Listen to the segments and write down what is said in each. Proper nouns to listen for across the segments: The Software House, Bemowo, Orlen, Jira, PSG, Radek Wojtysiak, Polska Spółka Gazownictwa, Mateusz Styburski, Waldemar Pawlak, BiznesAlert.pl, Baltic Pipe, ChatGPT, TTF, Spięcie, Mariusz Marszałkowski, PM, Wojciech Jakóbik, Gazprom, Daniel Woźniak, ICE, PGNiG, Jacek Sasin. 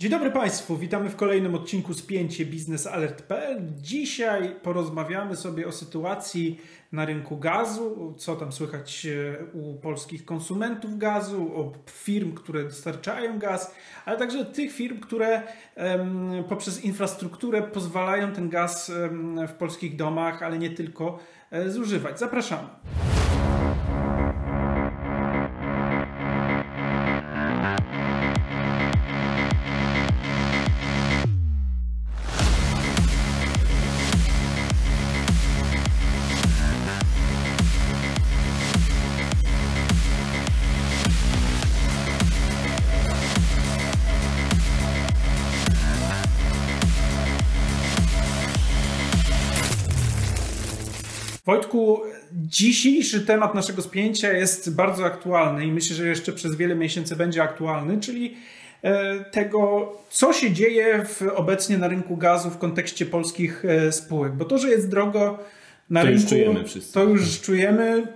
Dzień dobry Państwu, witamy w kolejnym odcinku z 5 BiznesAlert.pl. Dzisiaj porozmawiamy sobie o sytuacji na rynku gazu, co tam słychać u polskich konsumentów gazu, o firm, które dostarczają gaz, ale także tych firm, które poprzez infrastrukturę pozwalają ten gaz w polskich domach, ale nie tylko zużywać. Zapraszamy. Wojtku, dzisiejszy temat naszego spięcia jest bardzo aktualny i myślę, że jeszcze przez wiele miesięcy będzie aktualny, czyli tego, co się dzieje obecnie na rynku gazu w kontekście polskich spółek. Bo to, że jest drogo na rynku, to już czujemy.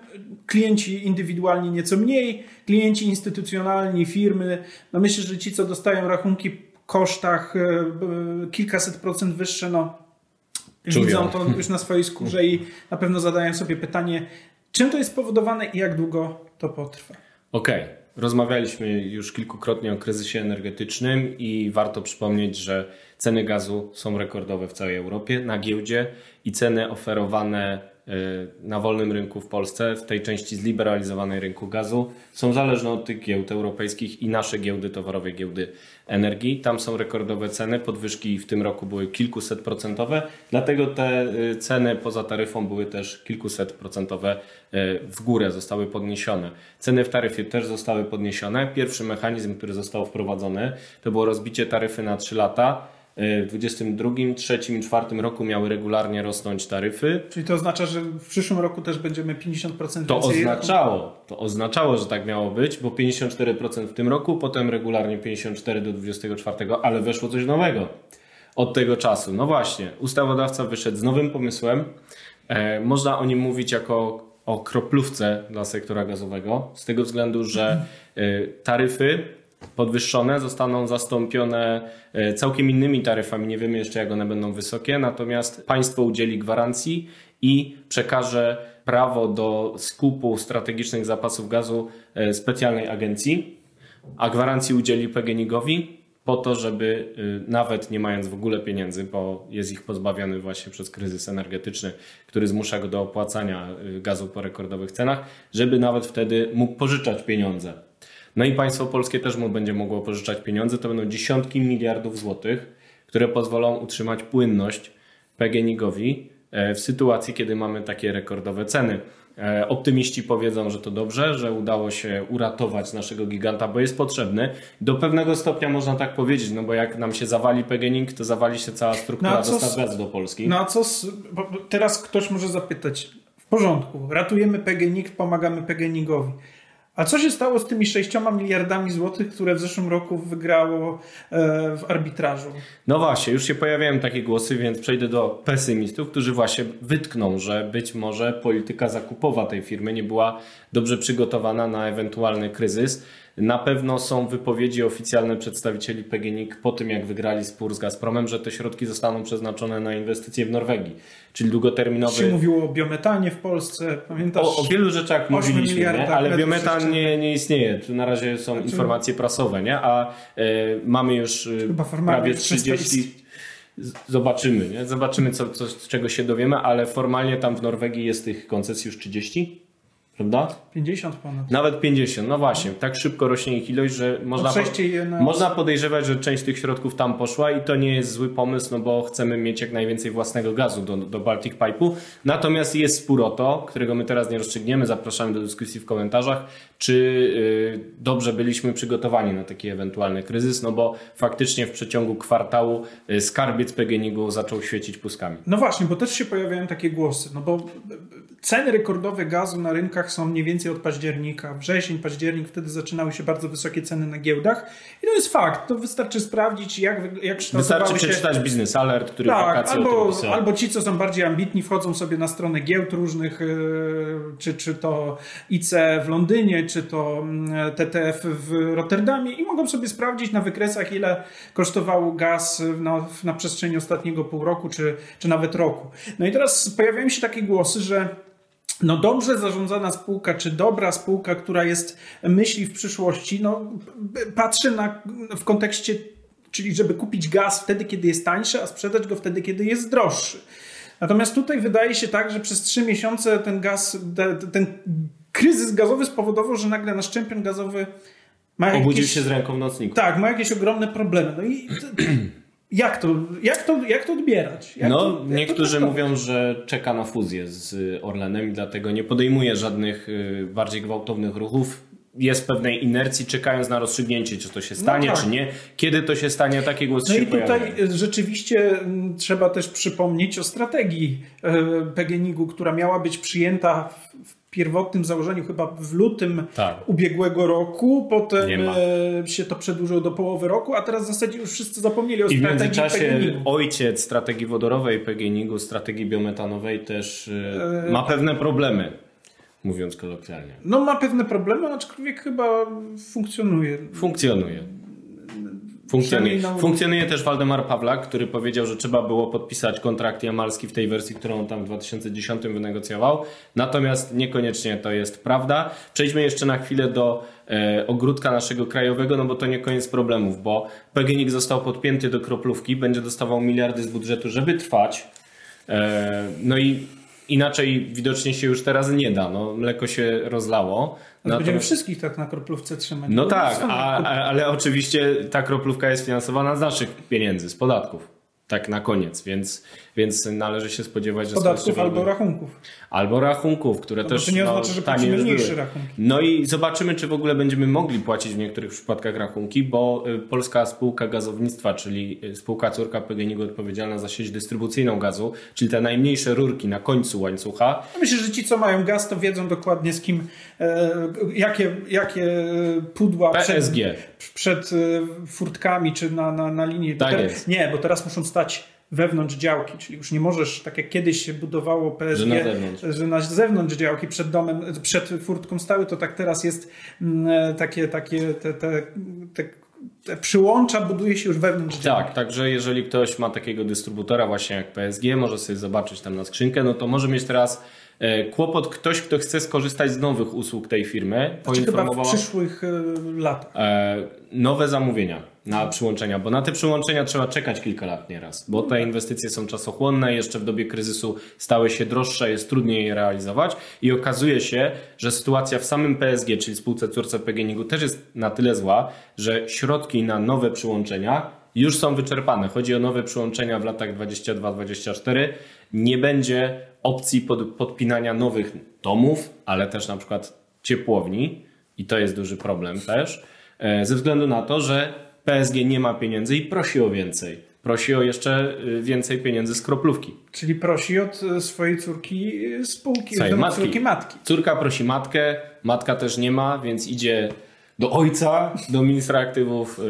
Klienci indywidualni nieco mniej, klienci instytucjonalni, firmy. No myślę, że ci, co dostają rachunki w kosztach kilkaset procent wyższe, widzą to już na swojej skórze i na pewno zadają sobie pytanie, czym to jest spowodowane i jak długo to potrwa. Okej. Rozmawialiśmy już kilkukrotnie o kryzysie energetycznym i warto przypomnieć, że ceny gazu są rekordowe w całej Europie na giełdzie i ceny oferowane na wolnym rynku w Polsce, w tej części zliberalizowanej rynku gazu, są zależne od tych giełd europejskich i nasze giełdy towarowe, giełdy energii. Tam są rekordowe ceny, podwyżki w tym roku były kilkusetprocentowe, dlatego te ceny poza taryfą były też kilkusetprocentowe w górę, zostały podniesione. Ceny w taryfie też zostały podniesione. Pierwszy mechanizm, który został wprowadzony, to było rozbicie taryfy na 3 lata. W 2022, 2023 i 2024 roku miały regularnie rosnąć taryfy. Czyli to oznacza, że w przyszłym roku też będziemy 50% więcej? To oznaczało, że tak miało być, bo 54% w tym roku, potem regularnie 54% do 2024, ale weszło coś nowego od tego czasu. No właśnie, ustawodawca wyszedł z nowym pomysłem. Można o nim mówić jako o kroplówce dla sektora gazowego, z tego względu, że taryfy podwyższone zostaną zastąpione całkiem innymi taryfami, nie wiemy jeszcze jak one będą wysokie, natomiast państwo udzieli gwarancji i przekaże prawo do skupu strategicznych zapasów gazu specjalnej agencji, a gwarancji udzieli PGNiG-owi po to, żeby nawet nie mając w ogóle pieniędzy, bo jest ich pozbawiony właśnie przez kryzys energetyczny, który zmusza go do opłacania gazu po rekordowych cenach, żeby nawet wtedy mógł pożyczać pieniądze. No i państwo polskie też mu będzie mogło pożyczać pieniądze. To będą dziesiątki miliardów złotych, które pozwolą utrzymać płynność PGNiG-owi w sytuacji, kiedy mamy takie rekordowe ceny. Optymiści powiedzą, że to dobrze, że udało się uratować naszego giganta, bo jest potrzebny. Do pewnego stopnia można tak powiedzieć, no bo jak nam się zawali PGNiG, to zawali się cała struktura dostaw gazu do Polski. Bo teraz ktoś może zapytać, w porządku, ratujemy PGNiG, pomagamy PGNiG-owi. A co się stało z tymi 6 miliardami złotych, które w zeszłym roku wygrało w arbitrażu? No właśnie, już się pojawiają takie głosy, więc przejdę do pesymistów, którzy właśnie wytkną, że być może polityka zakupowa tej firmy nie była dobrze przygotowana na ewentualny kryzys. Na pewno są wypowiedzi oficjalne przedstawicieli PGNiG po tym, jak wygrali spór z Gazpromem, że te środki zostaną przeznaczone na inwestycje w Norwegii, czyli długoterminowy... Się mówiło o biometanie w Polsce, pamiętasz? O wielu rzeczach mówiliśmy, ale biometan nie istnieje. Na razie są informacje prasowe, nie? Mamy już prawie 30... Zobaczymy, nie? Zobaczymy, czego się dowiemy, ale formalnie tam w Norwegii jest tych koncesji już 30. Prawda? 50 ponad. Nawet 50, no właśnie. Tak szybko rośnie ich ilość, że można podejrzewać, że część tych środków tam poszła i to nie jest zły pomysł, no bo chcemy mieć jak najwięcej własnego gazu do Baltic Pipe'u. Natomiast jest spór o to, którego my teraz nie rozstrzygniemy. Zapraszamy do dyskusji w komentarzach, czy dobrze byliśmy przygotowani na taki ewentualny kryzys, no bo faktycznie w przeciągu kwartału skarbiec PGNiG-u zaczął świecić pustkami. No właśnie, bo też się pojawiają takie głosy, no bo ceny rekordowe gazu na rynkach rynkach są mniej więcej od października, wrzesień, październik, wtedy zaczynały się bardzo wysokie ceny na giełdach i to jest fakt, to wystarczy sprawdzić, jak kształtowały się... Wystarczy przeczytać Biznes Alert, który wakacje albo ci, co są bardziej ambitni, wchodzą sobie na stronę giełd różnych, czy to ICE w Londynie, czy to TTF w Rotterdamie i mogą sobie sprawdzić na wykresach, ile kosztował gaz na przestrzeni ostatniego pół roku, czy nawet roku. No i teraz pojawiają się takie głosy, że no dobrze zarządzana spółka, czy dobra spółka, która myśli w przyszłości, no patrzy w kontekście, czyli żeby kupić gaz wtedy, kiedy jest tańszy, a sprzedać go wtedy, kiedy jest droższy. Natomiast tutaj wydaje się tak, że przez 3 miesiące ten kryzys gazowy spowodował, że nagle nasz czempion gazowy obudził się z ręką w nocniku. Tak, ma jakieś ogromne problemy. No i jak to odbierać? Niektórzy mówią, że czeka na fuzję z Orlenem i dlatego nie podejmuje żadnych bardziej gwałtownych ruchów. Jest pewnej inercji, czekając na rozstrzygnięcie, czy to się stanie, czy nie. Kiedy to się stanie, takie głosy się pojawiają. No i tutaj rzeczywiście trzeba też przypomnieć o strategii PGNiG-u, która miała być przyjęta w pierwotnym założeniu chyba w lutym ubiegłego roku. Potem się to przedłużyło do połowy roku, a teraz w zasadzie już wszyscy zapomnieli o strategii PGNiG-u. I w międzyczasie ojciec strategii wodorowej PGNiG-u, strategii biometanowej też ma pewne problemy. Mówiąc kolokwialnie. No ma pewne problemy, aczkolwiek chyba funkcjonuje. Funkcjonuje też Waldemar Pawlak, który powiedział, że trzeba było podpisać kontrakt jamalski w tej wersji, którą on tam w 2010 wynegocjował. Natomiast niekoniecznie to jest prawda. Przejdźmy jeszcze na chwilę do ogródka naszego krajowego, no bo to nie koniec problemów, bo PGNiG został podpięty do kroplówki, będzie dostawał miliardy z budżetu, żeby trwać. No i inaczej widocznie się już teraz nie da. No, mleko się rozlało. Będziemy wszystkich tak na kroplówce trzymać. No tak, ale oczywiście ta kroplówka jest finansowana z naszych pieniędzy, z podatków. Tak na koniec, więc należy się spodziewać, że... Podatków albo rachunków. Albo rachunków, które to też... To nie oznacza, że płacimy mniejsze rachunki. No i zobaczymy, czy w ogóle będziemy mogli płacić w niektórych przypadkach rachunki, bo Polska Spółka Gazownictwa, czyli spółka córka PGNiG odpowiedzialna za sieć dystrybucyjną gazu, czyli te najmniejsze rurki na końcu łańcucha... Myślę, że ci, co mają gaz, to wiedzą dokładnie z kim, jakie pudła... PSG. Przed furtkami, czy na linii... Tak jest. Nie, bo teraz muszą stać wewnątrz działki, czyli już nie możesz, tak jak kiedyś się budowało PSG, że na zewnątrz działki przed domem, przed furtką stały, to tak teraz jest takie przyłącza buduje się już wewnątrz działki. Tak, także jeżeli ktoś ma takiego dystrybutora właśnie jak PSG, może sobie zobaczyć tam na skrzynkę, no to może mieć teraz kłopot ktoś, kto chce skorzystać z nowych usług tej firmy. Poinformowała chyba w przyszłych latach. Nowe zamówienia na przyłączenia, bo na te przyłączenia trzeba czekać kilka lat nieraz, bo te inwestycje są czasochłonne, jeszcze w dobie kryzysu stały się droższe, jest trudniej je realizować i okazuje się, że sytuacja w samym PSG, czyli spółce córce PGNiG-u też jest na tyle zła, że środki na nowe przyłączenia już są wyczerpane. Chodzi o nowe przyłączenia w latach 22-24. Nie będzie opcji podpinania nowych domów, ale też na przykład ciepłowni i to jest duży problem też, ze względu na to, że PSG nie ma pieniędzy i prosi o więcej. Prosi o jeszcze więcej pieniędzy z kroplówki. Czyli prosi od swojej córki spółki, od matki. Córka prosi matkę, matka też nie ma, więc idzie do ojca, do ministra aktywów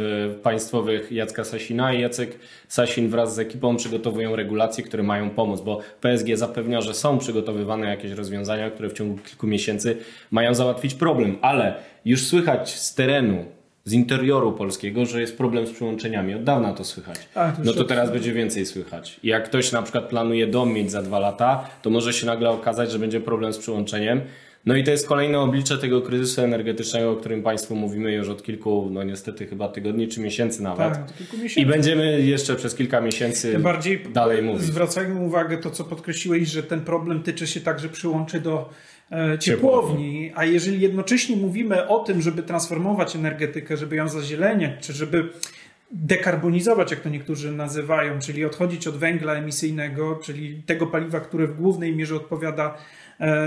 państwowych Jacka Sasina i Jacek Sasin wraz z ekipą przygotowują regulacje, które mają pomóc, bo PSG zapewnia, że są przygotowywane jakieś rozwiązania, które w ciągu kilku miesięcy mają załatwić problem, ale już słychać z terenu, z interioru polskiego, że jest problem z przyłączeniami. Od dawna to słychać. No to teraz będzie więcej słychać. Jak ktoś na przykład planuje dom mieć za 2 lata, to może się nagle okazać, że będzie problem z przyłączeniem. No i to jest kolejne oblicze tego kryzysu energetycznego, o którym Państwu mówimy już od kilku, no niestety chyba tygodni czy miesięcy nawet. Tak, kilku miesięcy. I będziemy jeszcze przez kilka miesięcy dalej mówić. Zwracajmy uwagę to, co podkreśliłeś, że ten problem tyczy się także przyłączy do ciepłowni, a jeżeli jednocześnie mówimy o tym, żeby transformować energetykę, żeby ją zazieleniać, czy żeby dekarbonizować, jak to niektórzy nazywają, czyli odchodzić od węgla emisyjnego, czyli tego paliwa, które w głównej mierze odpowiada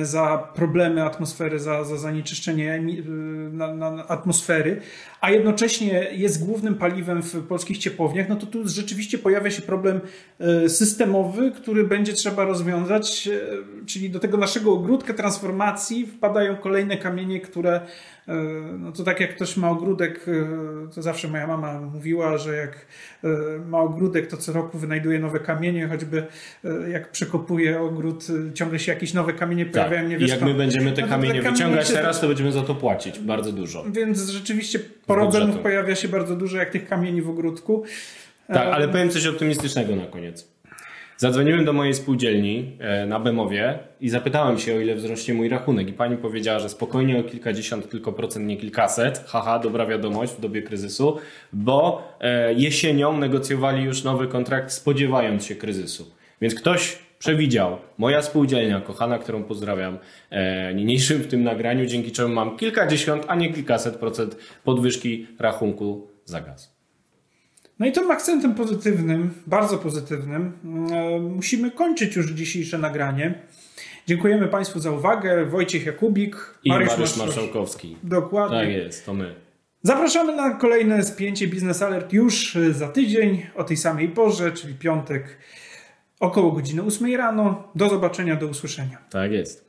za problemy atmosfery, za zanieczyszczenie atmosfery, a jednocześnie jest głównym paliwem w polskich ciepłowniach, no to tu rzeczywiście pojawia się problem systemowy, który będzie trzeba rozwiązać, czyli do tego naszego ogródka transformacji wpadają kolejne kamienie, które, no to tak jak ktoś ma ogródek, to zawsze moja mama mówiła, że jak ma ogródek, to co roku wynajduje nowe kamienie, choćby jak przekopuje ogród, ciągle się jakieś nowe kamienie pojawiają. Tak. Nie wiesz, i jak my będziemy te kamienie wyciągać teraz, to będziemy za to płacić bardzo dużo. Więc rzeczywiście problemów pojawia się bardzo dużo, jak tych kamieni w ogródku. Tak, ale powiem coś optymistycznego na koniec. Zadzwoniłem do mojej spółdzielni na Bemowie i zapytałem się, o ile wzrośnie mój rachunek. I pani powiedziała, że spokojnie o kilkadziesiąt tylko procent, nie kilkaset. Haha, dobra wiadomość w dobie kryzysu, bo jesienią negocjowali już nowy kontrakt, spodziewając się kryzysu. Więc ktoś przewidział, moja spółdzielnia kochana, którą pozdrawiam niniejszym w tym nagraniu, dzięki czemu mam kilkadziesiąt, a nie kilkaset procent podwyżki rachunku za gaz. No i tym akcentem pozytywnym, bardzo pozytywnym, musimy kończyć już dzisiejsze nagranie. Dziękujemy Państwu za uwagę. Wojciech Jakóbik i Mariusz Marszałkowski. Dokładnie. Tak jest, to my. Zapraszamy na kolejne spięcie Biznes Alert już za tydzień o tej samej porze, czyli piątek około godziny 8 rano. Do zobaczenia, do usłyszenia. Tak jest.